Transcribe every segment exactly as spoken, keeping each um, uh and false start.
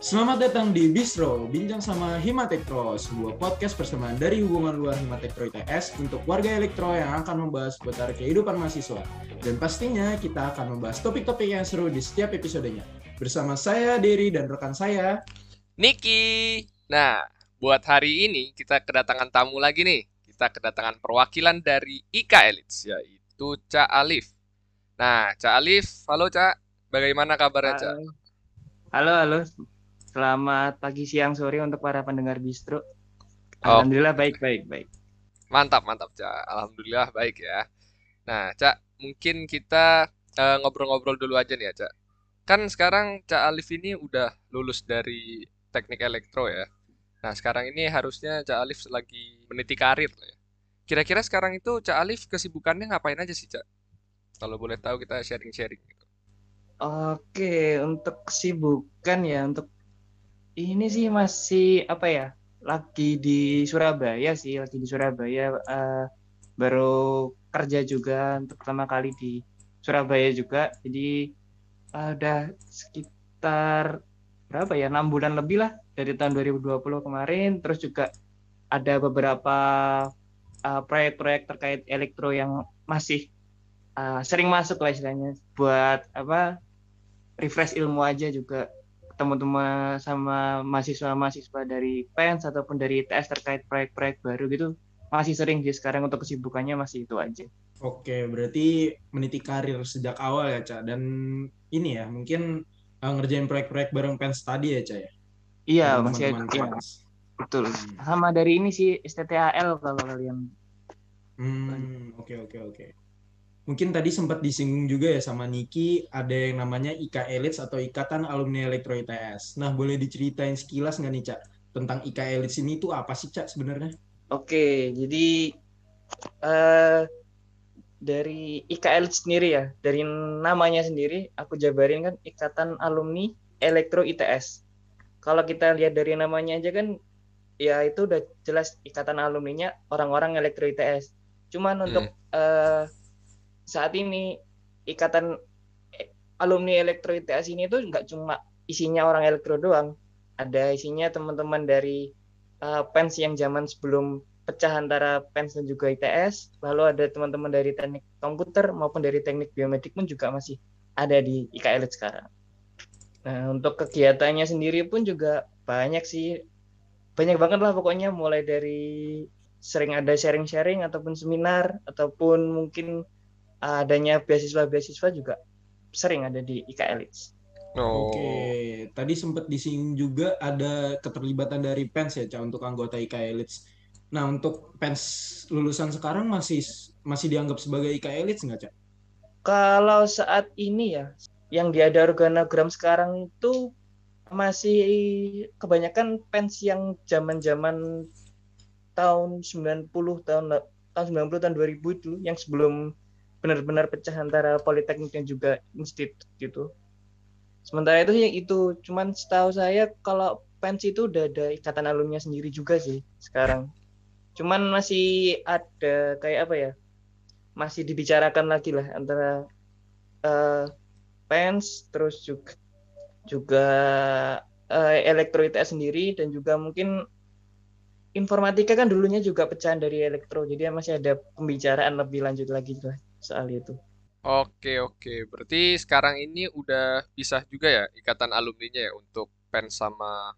Selamat datang di Bistro, bincang sama Himatektro, sebuah podcast persamaan dari hubungan luar Himatektro I T S untuk warga elektro yang akan membahas seputar kehidupan mahasiswa. Dan pastinya kita akan membahas topik-topik yang seru di setiap episodenya. Bersama saya, Dery, dan rekan saya, Niki. Nah, buat hari ini kita kedatangan tamu lagi nih. Kita kedatangan perwakilan dari I K A Elits, yaitu Ca Alif. Nah, Ca Alif, halo Ca, bagaimana kabarnya Ca? Halo, halo. Selamat pagi, siang, sore untuk para pendengar Bistro. Alhamdulillah baik, baik, baik. Mantap, mantap, Ca. Alhamdulillah baik ya. Nah, Ca, mungkin kita uh, ngobrol-ngobrol dulu aja nih ya, Ca. Kan sekarang Ca Alif ini udah lulus dari teknik elektro ya. Nah, sekarang ini harusnya Ca Alif lagi meniti karir lah ya. Kira-kira sekarang itu Ca Alif kesibukannya ngapain aja sih, Ca? Kalau boleh tahu kita sharing-sharing gitu. Oke, untuk kesibukan ya, untuk ini sih masih apa ya? Lagi di Surabaya sih, lagi di Surabaya uh, baru kerja juga untuk pertama kali di Surabaya juga. Jadi uh, udah sekitar berapa ya? enam bulan lebih lah dari tahun dua ribu dua puluh kemarin. Terus juga ada beberapa uh, proyek-proyek terkait elektro yang masih uh, sering masuk lah istilahnya buat apa? Refresh ilmu aja juga. Teman-teman sama mahasiswa-mahasiswa dari P E N S ataupun dari I T S terkait proyek-proyek baru gitu masih sering sih sekarang, untuk kesibukannya masih itu aja. Oke, berarti meniti karir sejak awal ya, Ca. Dan ini ya, mungkin uh, ngerjain proyek-proyek bareng P E N S tadi ya, Ca ya? Iya, teman-teman masih ada. Iya. Betul. Hmm. Sama dari ini sih, S T T A L kalau kalian. Hmm, oke, oke, oke. Mungkin tadi sempat disinggung juga ya sama Niki, ada yang namanya I K A Elits atau Ikatan Alumni Elektro I T S. Nah, boleh diceritain sekilas nggak nih, Ca? Tentang I K A Elits ini itu apa sih, Ca, sebenarnya? Oke, jadi uh, dari I K A Elits sendiri ya, dari namanya sendiri, aku jabarin kan Ikatan Alumni Elektro I T S. Kalau kita lihat dari namanya aja kan, ya itu udah jelas ikatan alumninya orang-orang elektro I T S. Cuman untuk... Hmm. Uh, saat ini ikatan alumni elektro I T S ini tuh nggak cuma isinya orang elektro doang, ada isinya teman-teman dari uh, P E N S yang zaman sebelum pecah antara P E N S dan juga I T S, lalu ada teman-teman dari teknik komputer maupun dari teknik biomedik pun juga masih ada di I K A Elits sekarang. Nah, untuk kegiatannya sendiri pun juga banyak sih, banyak banget lah pokoknya, mulai dari sering ada sharing-sharing ataupun seminar ataupun mungkin adanya beasiswa-beasiswa juga sering ada di I K A Elits. Oh. Oke, tadi sempat disinggung juga ada keterlibatan dari P E N S ya, Ca, untuk anggota I K A Elits. Nah, untuk P E N S lulusan sekarang masih masih dianggap sebagai I K A Elits nggak, Ca? Kalau saat ini ya, yang diada organogram sekarang itu masih kebanyakan P E N S yang zaman-zaman tahun sembilan puluh tahun tahun sembilan puluh tahun dua ribu itu, yang sebelum benar-benar pecah antara politeknik dan juga institut gitu. Sementara itu yang itu, cuman setahu saya kalau P E N S itu udah ada ikatan alumni sendiri juga sih sekarang. Cuman masih ada kayak apa ya? Masih dibicarakan lagi lah antara uh, P E N S terus juga juga uh, elektro I T S sendiri, dan juga mungkin informatika kan dulunya juga pecahan dari elektro, jadi masih ada pembicaraan lebih lanjut lagi lah soal itu. Oke, oke. Berarti sekarang ini udah pisah juga ya ikatan alumninya ya untuk P E N S sama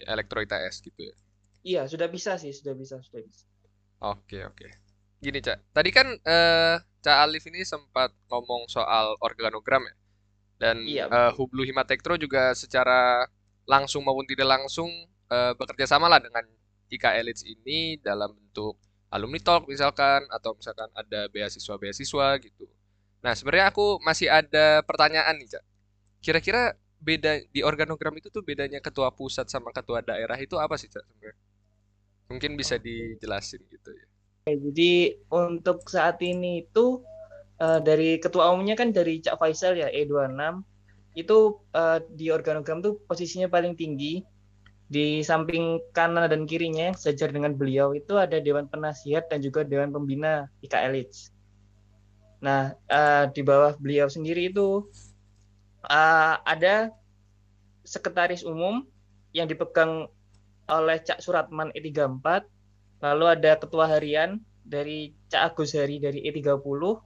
elektro I T S gitu ya? Iya, sudah pisah sih, sudah pisah, sudah pisah. Oke, oke. Gini, Ca, tadi kan eh, Ca Alif ini sempat ngomong soal organogram ya, dan iya, eh, Hublu Himatektro juga secara langsung maupun tidak langsung eh, bekerja sama lah dengan I K A Elits ini dalam bentuk alumni talk misalkan, atau misalkan ada beasiswa-beasiswa gitu. Nah, sebenarnya aku masih ada pertanyaan nih, Ca. Kira-kira beda di organogram itu tuh bedanya ketua pusat sama ketua daerah itu apa sih, Ca, sebenarnya? Mungkin bisa dijelasin gitu ya. Jadi untuk saat ini itu uh, dari ketua umumnya kan dari Cak Faisal ya, E dua puluh enam. Itu uh, di organogram tuh posisinya paling tinggi. Di samping kanan dan kirinya sejajar dengan beliau itu ada Dewan Penasihat dan juga Dewan Pembina I K A Elits. Nah, uh, di bawah beliau sendiri itu uh, ada sekretaris umum yang dipegang oleh Cak Suratman E tiga puluh empat, lalu ada ketua harian dari Cak Agus Hari dari E tiga puluh,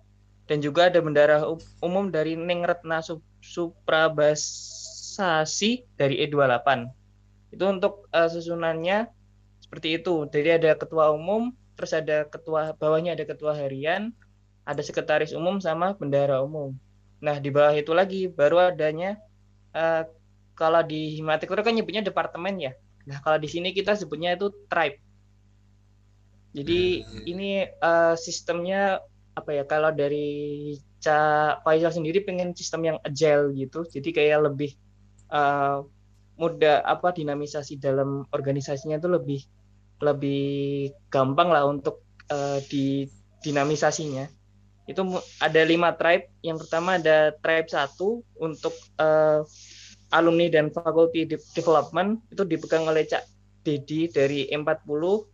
dan juga ada bendahara umum dari Ning Retna Suprabasasi dari E dua puluh delapan. Itu untuk uh, susunannya seperti itu. Jadi ada ketua umum, terus ada ketua, bawahnya ada ketua harian, ada sekretaris umum sama bendahara umum. Nah, di bawah itu lagi baru adanya uh, kalau di Himatikorra kan nyebutnya departemen ya. Nah, kalau di sini kita sebutnya itu tribe. Jadi hmm. ini uh, sistemnya apa ya? Kalau dari Cak Faisal sendiri pengen sistem yang agile gitu. Jadi kayak lebih uh, mudah apa dinamisasi dalam organisasinya itu lebih lebih gampang lah untuk uh, di dinamisasinya. Itu ada lima tribe. Yang pertama ada tribe satu untuk uh, alumni dan faculty development, itu dipegang oleh Cak Dedi dari E empat puluh.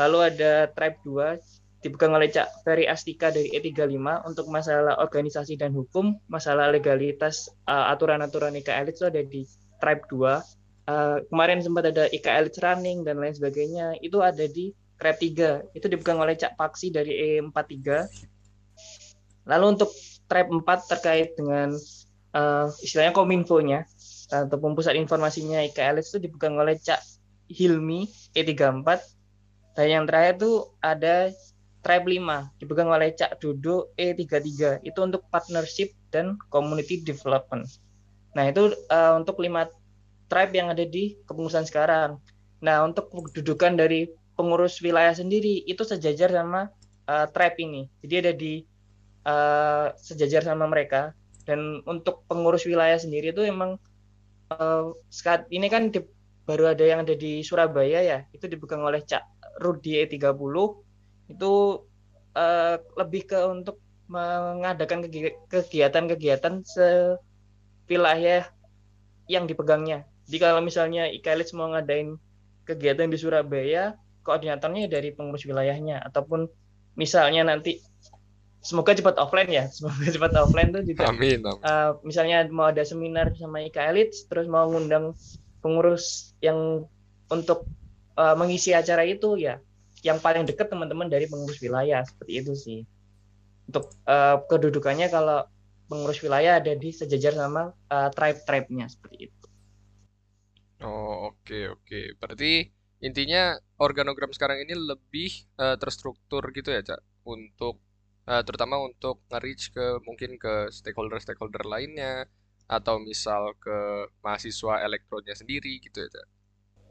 Lalu ada tribe dua dipegang oleh Cak Ferry Astika dari E tiga puluh lima untuk masalah organisasi dan hukum, masalah legalitas uh, aturan-aturan I K L itu ada di Tribe dua, uh, kemarin sempat ada I K L running dan lain sebagainya, itu ada di Tribe tiga, itu dipegang oleh Cak Paksi dari E empat puluh tiga. Lalu untuk Tribe empat terkait dengan uh, istilahnya kominfonya ataupun pusat informasinya I K L itu dipegang oleh Cak Hilmi E tiga puluh empat. Dan yang terakhir itu ada Tribe lima dipegang oleh Cak Dodo E tiga puluh tiga, itu untuk partnership dan community development. Nah, itu uh, untuk lima tribe yang ada di kepengurusan sekarang. Nah, untuk kedudukan dari pengurus wilayah sendiri, itu sejajar sama uh, tribe ini. Jadi ada di uh, sejajar sama mereka. Dan untuk pengurus wilayah sendiri itu emang uh, saat ini kan di, baru ada yang ada di Surabaya ya, itu dipegang oleh Cak Rudi E tiga puluh. Itu uh, lebih ke untuk mengadakan kegiatan-kegiatan se wilayah yang dipegangnya. Jadi kalau misalnya I K L I T mau ngadain kegiatan di Surabaya, koordinatornya dari pengurus wilayahnya, ataupun misalnya nanti semoga cepat offline ya, semoga cepat offline tuh juga. Amin. amin. Uh, misalnya mau ada seminar sama I K L I T, terus mau ngundang pengurus yang untuk uh, mengisi acara itu ya, yang paling dekat teman-teman dari pengurus wilayah seperti itu sih. Untuk uh, kedudukannya kalau pengurus wilayah ada di sejajar sama uh, tribe-tribe-nya seperti itu. Oh, oke okay, oke. Okay. Berarti intinya organogram sekarang ini lebih uh, terstruktur gitu ya, Cak. Untuk uh, terutama untuk nge-reach ke mungkin ke stakeholder-stakeholder lainnya atau misal ke mahasiswa elektronnya sendiri gitu ya, Cak.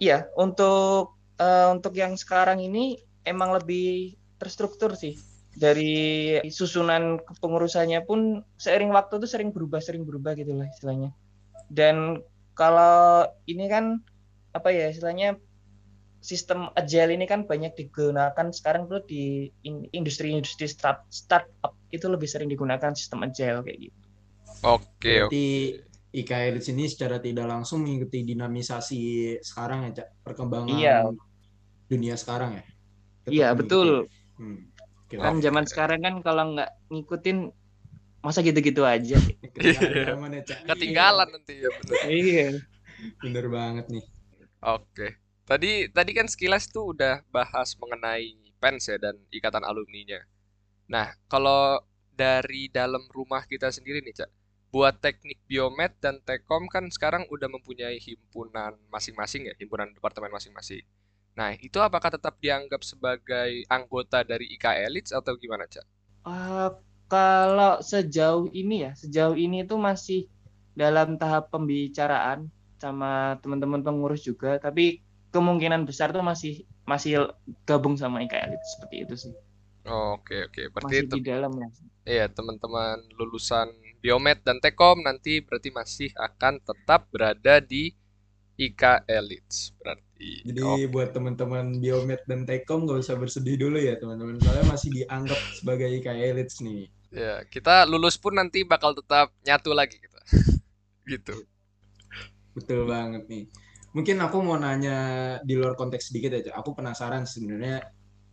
Iya, untuk uh, untuk yang sekarang ini emang lebih terstruktur sih. Dari susunan kepengurusannya pun seiring waktu tuh sering berubah, sering berubah gitu lah istilahnya. Dan kalau ini kan apa ya istilahnya sistem agile ini kan banyak digunakan sekarang tuh di industri-industri start, startup itu lebih sering digunakan sistem agile kayak gitu. Oke. Jadi I K L ini secara tidak langsung mengikuti dinamisasi sekarang ya, Cak, perkembangan iya. dunia sekarang ya. Tetap iya betul. Hmm. Kan zaman sekarang kan kalau nggak ngikutin masa gitu-gitu aja. Ketinggalan, Ketinggalan nanti ya benar. Iya. Bener banget nih. Oke. Tadi tadi kan sekilas tuh udah bahas mengenai P E N S ya dan ikatan alumninya. Nah, kalau dari dalam rumah kita sendiri nih, Cak. Buat teknik biomed dan tekom kan sekarang udah mempunyai himpunan masing-masing ya, himpunan departemen masing-masing. Nah, itu apakah tetap dianggap sebagai anggota dari I K L I T S atau gimana, Cak? Uh, kalau sejauh ini ya, sejauh ini itu masih dalam tahap pembicaraan sama teman-teman pengurus juga, tapi kemungkinan besar tuh masih masih gabung sama I K L I T S seperti itu sih. Oh, oke, oke. Berarti masih te- di dalam ya. Iya, teman-teman lulusan biomed dan tekom nanti berarti masih akan tetap berada di I K L I T S berarti. Jadi okay. Buat teman-teman biomed dan tekom gak usah bersedih dulu ya teman-teman, soalnya masih dianggap sebagai I K L I T S nih. Ya, kita lulus pun nanti bakal tetap nyatu lagi kita. Gitu. Betul banget nih. Mungkin aku mau nanya di luar konteks sedikit aja. Aku penasaran sebenarnya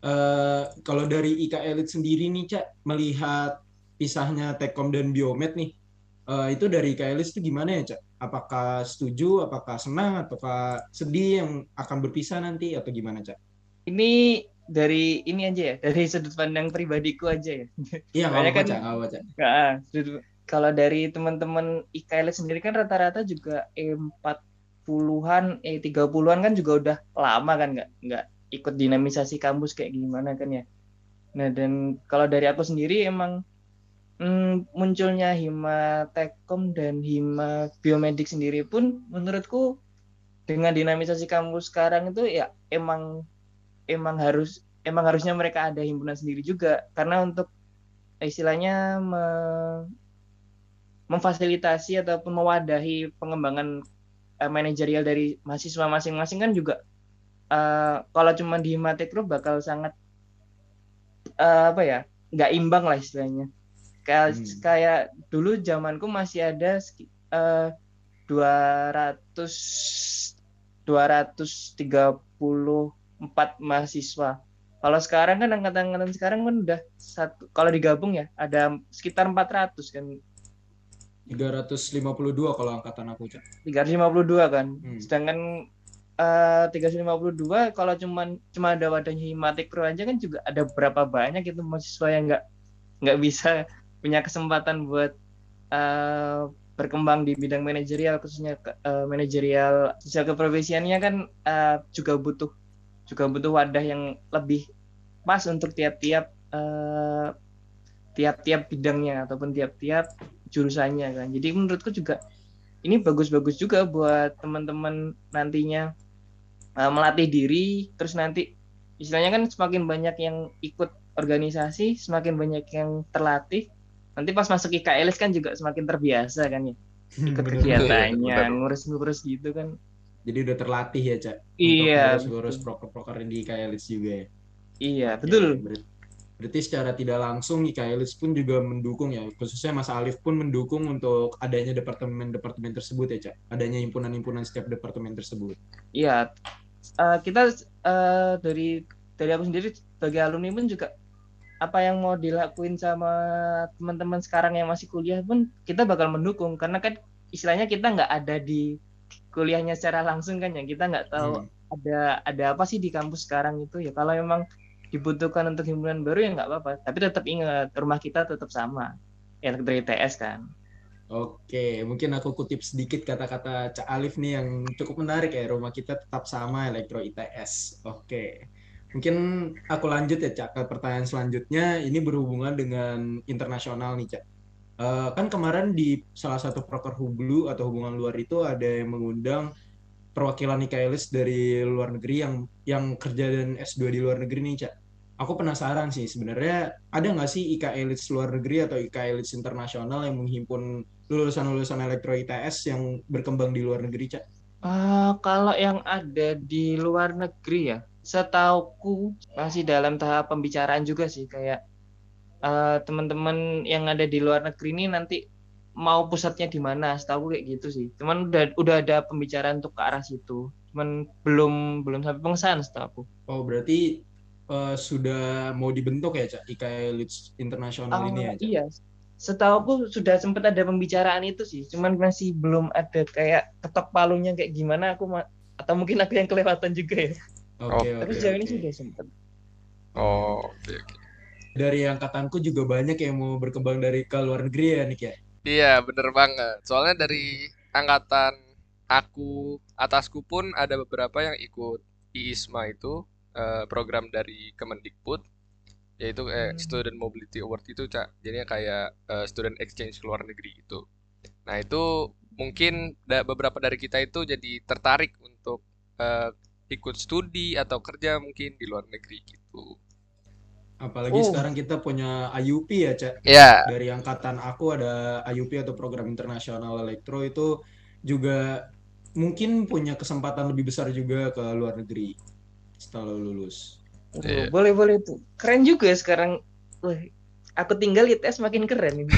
uh, kalau dari I K L I T S sendiri nih, Cak, melihat pisahnya tekom dan biomed nih, uh, itu dari I K L I T S itu gimana ya, Cak? apakah setuju, apakah senang, ataukah sedih yang akan berpisah nanti, atau gimana, Cak? Ini dari ini aja ya, dari sudut pandang pribadiku aja ya. Iya, nggak apa-apa, Cak, nggak apa-apa, Cak. Nah, kalau dari teman-teman I K L sendiri kan rata-rata juga E empat puluhan, E tiga puluhan kan juga udah lama kan, nggak, nggak ikut dinamisasi kampus kayak gimana kan ya. Nah, dan kalau dari aku sendiri emang mm, munculnya Hima Tekkom dan Hima Biomedik sendiri pun menurutku dengan dinamisasi kampus sekarang itu ya emang emang harus emang harusnya mereka ada himpunan sendiri juga, karena untuk istilahnya me, memfasilitasi ataupun mewadahi pengembangan uh, manajerial dari mahasiswa masing-masing kan juga uh, kalau cuma di Hima Tekkom bakal sangat Uh, apa ya, nggak imbang lah istilahnya. Kayak hmm. kayak dulu zamanku masih ada uh, dua ratus tiga puluh empat mahasiswa. Kalau sekarang kan angkatan-angkatan sekarang kan udah satu, kalau digabung ya ada sekitar empat ratus kan. tiga ratus lima puluh dua kalau angkatan aku, Cak. tiga ratus lima puluh dua kan. Hmm. Sedangkan Uh, tiga ratus lima puluh dua kalau cuman cuma ada wadahnya Hima Tekkom aja kan juga ada berapa banyak itu mahasiswa yang nggak nggak bisa punya kesempatan buat uh, berkembang di bidang manajerial, khususnya uh, manajerial sosial keprofesiannya kan uh, juga butuh juga butuh wadah yang lebih pas untuk tiap-tiap uh, tiap-tiap bidangnya ataupun tiap-tiap jurusannya kan. Jadi menurutku juga ini bagus-bagus juga buat teman-teman nantinya melatih diri, terus nanti istilahnya kan semakin banyak yang ikut organisasi, semakin banyak yang terlatih, nanti pas masuk I K L S kan juga semakin terbiasa kan ya, ikut kegiatannya, ngurus-ngurus gitu kan. Jadi udah terlatih ya, Cak? Iya. Ngurus-ngurus proker-proker di I K L S juga ya? Iya, betul. Ya, berarti secara tidak langsung I K L S pun juga mendukung ya, khususnya Mas Alif pun mendukung untuk adanya departemen-departemen tersebut ya, Cak? Adanya himpunan-himpunan setiap departemen tersebut. Iya, uh, kita uh, dari dari aku sendiri sebagai alumni pun juga apa yang mau dilakuin sama teman-teman sekarang yang masih kuliah pun kita bakal mendukung, karena kan istilahnya kita nggak ada di kuliahnya secara langsung kan ya, kita nggak tahu hmm. ada ada apa sih di kampus sekarang itu ya. Kalau memang dibutuhkan untuk himpunan baru ya nggak apa-apa, tapi tetap ingat rumah kita tetap sama ya, dari I T S kan. Oke, mungkin aku kutip sedikit kata-kata Cak Alif nih yang cukup menarik ya, rumah kita tetap sama, Elektro I T S. Oke, mungkin aku lanjut ya, Cak, ke pertanyaan selanjutnya. Ini berhubungan dengan internasional nih, Cak. Uh, kan kemarin di salah satu proker Hublu atau hubungan luar itu ada yang mengundang perwakilan I K L S dari luar negeri yang yang kerja dan S dua di luar negeri nih, Cak. Aku penasaran sih sebenarnya ada nggak sih I K L S luar negeri atau I K L S internasional yang menghimpun lulusan-lulusan Elektro I T S yang berkembang di luar negeri, Cak? Uh, kalau yang ada di luar negeri ya, setauku masih dalam tahap pembicaraan juga sih, kayak uh, teman-teman yang ada di luar negeri ini nanti mau pusatnya di mana, setahu kayak gitu sih. Cuman udah udah ada pembicaraan untuk ke arah situ. Cuman belum belum sampai pengesahan setahu aku. Oh, berarti uh, sudah mau dibentuk ya, Cak, I K L S internasional uh, ini ya, Cak? Iya. Setahu aku sudah sempat ada pembicaraan itu sih. Cuman masih belum ada kayak ketok palunya kayak gimana, aku ma- atau mungkin aku yang kelewatan juga ya. Oke, okay, oke. Okay, tapi sejauh okay. ini sudah sempat. Oh, oke okay, oke. Okay. Dari angkatanku juga banyak yang mau berkembang dari ke luar negeri ya, Nik ya. Iya, bener banget. Soalnya dari angkatan aku, atasku pun ada beberapa yang ikut I I S M A itu, eh, program dari Kemendikbud, yaitu eh, Student Mobility Award itu, Cak. Jadinya kayak eh, student exchange ke luar negeri gitu. Nah, itu mungkin da- beberapa dari kita itu jadi tertarik untuk eh, ikut studi atau kerja mungkin di luar negeri gitu. Apalagi oh. sekarang kita punya I U P ya, Cak. Yeah. Dari angkatan aku ada I U P atau Program Internasional Elektro, itu juga mungkin punya kesempatan lebih besar juga ke luar negeri setelah lulus. Yeah. Oh, boleh-boleh tuh. Keren juga ya sekarang. Wah, aku tinggal I T S makin keren ini.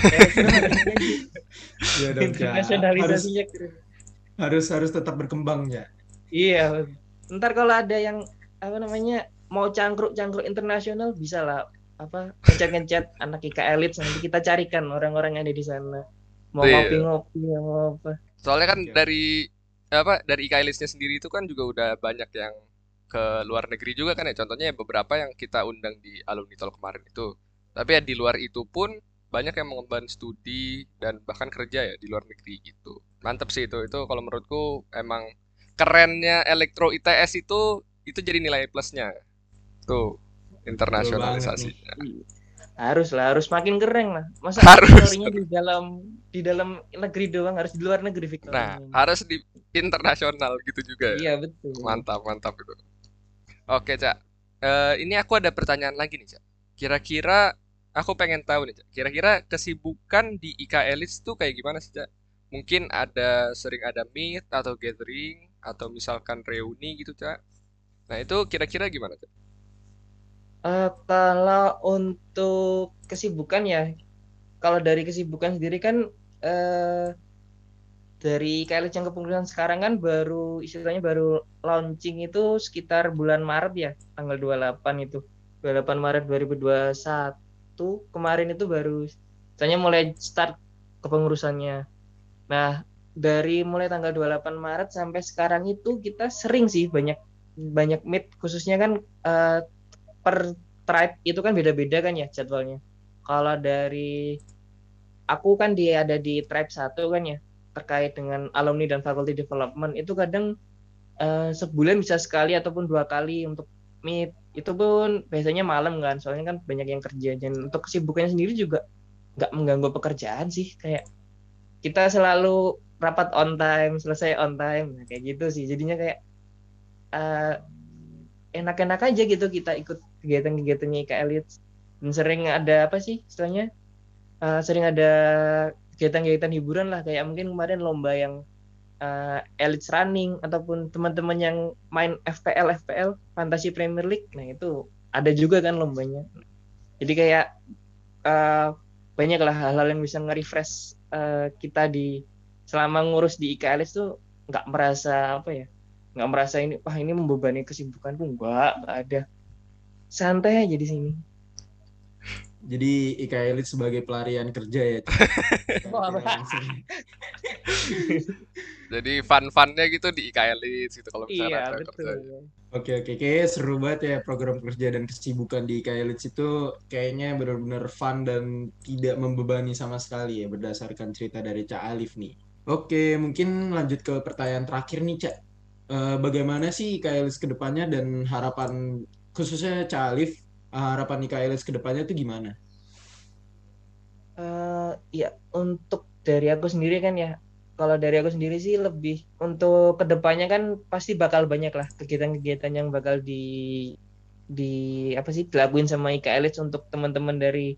Ya dong, Cak. Internasionalisasinya keren. Harus harus tetap berkembang, Cak. Iya. Ntar kalau ada yang apa namanya mau cangkruk-cangkruk internasional, bisa lah apa ngecat-ngecat anak I K L S, nanti kita carikan orang-orang yang ada di sana. Mau ngopi-ngopi, mau apa. Soalnya kan okay. dari apa dari e-Kailisnya sendiri itu kan juga udah banyak yang ke luar negeri juga kan ya. Contohnya beberapa yang kita undang di Alumni Talk kemarin itu. Tapi ya di luar itu pun banyak yang mengemban studi dan bahkan kerja ya di luar negeri gitu. Mantep sih itu. Itu kalau menurutku emang kerennya elektro I T S itu itu jadi nilai plusnya. Tuh, internasionalisasinya. Harus lah, harus makin keren lah. Masa historinya di dalam di dalam negeri doang, harus di luar negeri Victor. Nah, harus di internasional gitu juga ya. Iya, betul. Mantap, mantap itu. Oke, Cak. Uh, ini aku ada pertanyaan lagi nih, Cak. Kira-kira aku pengen tahu nih, Cak. Kira-kira kesibukan di I K Elis tuh kayak gimana sih, Cak? Mungkin ada sering ada meet atau gathering atau misalkan reuni gitu, Cak. Nah, itu kira-kira gimana, Cak? Uh, kalau untuk kesibukan ya, kalau dari kesibukan sendiri kan uh, dari I K Elis yang kepengurusan sekarang kan baru istilahnya baru launching itu sekitar bulan Maret ya, tanggal dua puluh delapan itu, dua puluh delapan Maret dua ribu dua puluh satu kemarin itu baru istilahnya mulai start kepengurusannya. Nah, dari mulai tanggal dua puluh delapan Maret sampai sekarang itu kita sering sih banyak banyak meet, khususnya kan uh, per tribe itu kan beda-beda kan ya jadwalnya. Kalau dari aku kan dia ada di tribe satu kan ya, terkait dengan alumni dan faculty development itu kadang uh, sebulan bisa sekali ataupun dua kali untuk meet. Itu pun biasanya malam kan, soalnya kan banyak yang kerja. Dan untuk kesibukannya sendiri juga nggak mengganggu pekerjaan sih, kayak kita selalu rapat on time, selesai on time, nah, kayak gitu sih. Jadinya kayak uh, enak-enak aja gitu kita ikut kegiatan-kegiatannya I K Elis. Dan sering ada apa sih istilahnya uh, sering ada kegiatan-kegiatan hiburan lah, kayak mungkin kemarin lomba yang uh, Elite Running ataupun teman-teman yang main F P L F P L Fantasy Premier League, nah itu ada juga kan lombanya. Jadi kayak uh, banyak lah hal-hal yang bisa nge-refresh uh, kita di selama ngurus di I K Elis tuh nggak merasa apa ya, nggak merasa ini, wah ini membebani kesibukan pun nggak ada, santai aja di sini. Jadi I K Elis sebagai pelarian kerja ya. Oh, jadi fun-funnya gitu di I K Elis gitu kalau misalnya iya, kerja. Oke oke, kayaknya seru banget ya program kerja dan kesibukan di I K Elis itu kayaknya benar-benar fun dan tidak membebani sama sekali ya berdasarkan cerita dari Cak Alif nih. Oke, mungkin lanjut ke pertanyaan terakhir nih, Cak. Bagaimana sih I K Elis kedepannya dan harapan khususnya Cak Alif, harapan I K Elis kedepannya itu gimana? Uh, ya untuk dari aku sendiri kan ya, kalau dari aku sendiri sih lebih untuk kedepannya kan pasti bakal banyak lah kegiatan-kegiatan yang bakal di di apa sih dilakuin sama I K Elis untuk teman-teman dari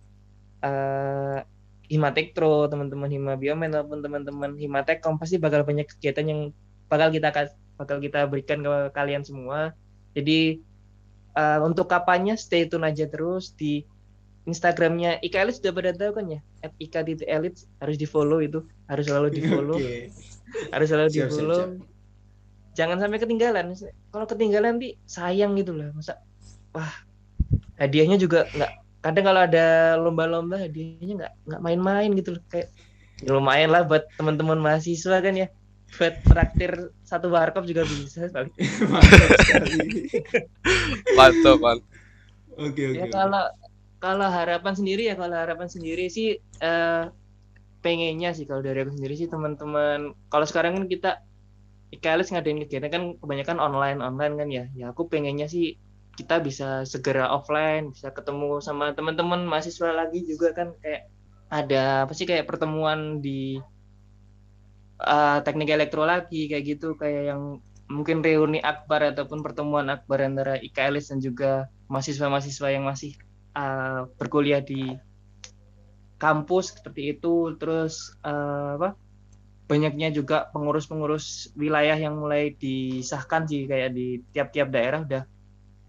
uh, Himatektro, teman-teman Himabiomed ataupun teman-teman Himatekom, pasti bakal banyak kegiatan yang bakal kita bakal kita berikan ke kalian semua. Jadi uh, untuk kapannya stay tune aja terus di Instagramnya I K Elis, sudah pada tahu kan ya, at i k titik elis, harus di follow itu, harus selalu di follow, okay. harus selalu di follow. Jangan sampai ketinggalan. Kalau ketinggalan nanti sayang gitu lah. Masa, wah hadiahnya juga nggak. Kadang kalau ada lomba-lomba hadiahnya nggak nggak main-main gitu loh. Kayak ya lumayan lah buat teman-teman mahasiswa kan ya. Buat traktir satu warkop juga bisa. Mantap sekali. Mantap, mantap. Oke, oke. Ya kalau kalau harapan sendiri ya, kalau harapan sendiri sih uh, pengennya sih kalau dari aku sendiri sih teman-teman, kalau sekarang kan kita I K Elis ngadain kegiatan kan kebanyakan online-online kan ya. Ya aku pengennya sih kita bisa segera offline, bisa ketemu sama teman-teman mahasiswa lagi juga kan, kayak ada apa sih kayak pertemuan di Uh, teknik elektro lagi kayak gitu, kayak yang mungkin reuni akbar ataupun pertemuan akbar antara I K Elis dan juga mahasiswa-mahasiswa yang masih uh, berkuliah di kampus seperti itu. Terus uh, apa banyaknya juga pengurus-pengurus wilayah yang mulai disahkan sih, kayak di tiap-tiap daerah udah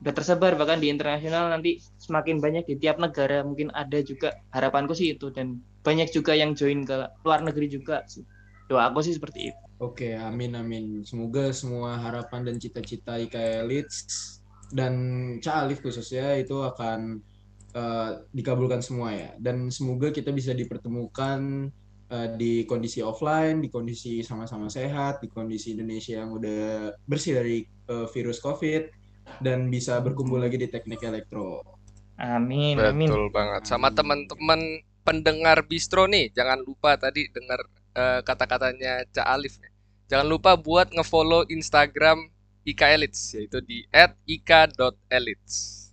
udah tersebar, bahkan di internasional nanti semakin banyak di tiap negara mungkin ada juga. Harapanku sih itu, dan banyak juga yang join ke luar negeri juga sih. Doa aku sih seperti itu. Oke, amin amin. Semoga semua harapan dan cita-cita I K Elis dan Cak Alif khususnya itu akan uh, dikabulkan semua ya. Dan semoga kita bisa dipertemukan uh, di kondisi offline, di kondisi sama-sama sehat, di kondisi Indonesia yang udah bersih dari uh, virus COVID, dan bisa berkumpul lagi di Teknik Elektro. Amin. Betul amin. Banget. Sama teman-teman pendengar Bistro nih, jangan lupa tadi dengar uh, kata-katanya Cak Alif. Jangan lupa buat ngefollow Instagram I K Elites, yaitu di at i k dot elites.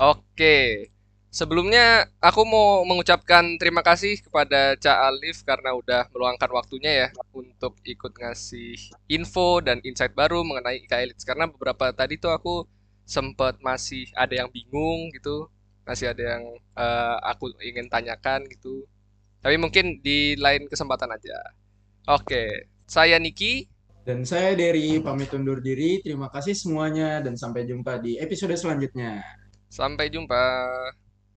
Oke, sebelumnya aku mau mengucapkan terima kasih kepada Cak Alif karena udah meluangkan waktunya ya untuk ikut ngasih info dan insight baru mengenai I K Elites. Karena beberapa tadi tuh aku sempat masih ada yang bingung gitu, masih ada yang uh, aku ingin tanyakan gitu. Tapi mungkin di lain kesempatan aja. Oke. Saya Niki. Dan saya Dery, pamit undur diri. Terima kasih semuanya dan sampai jumpa di episode selanjutnya. Sampai jumpa.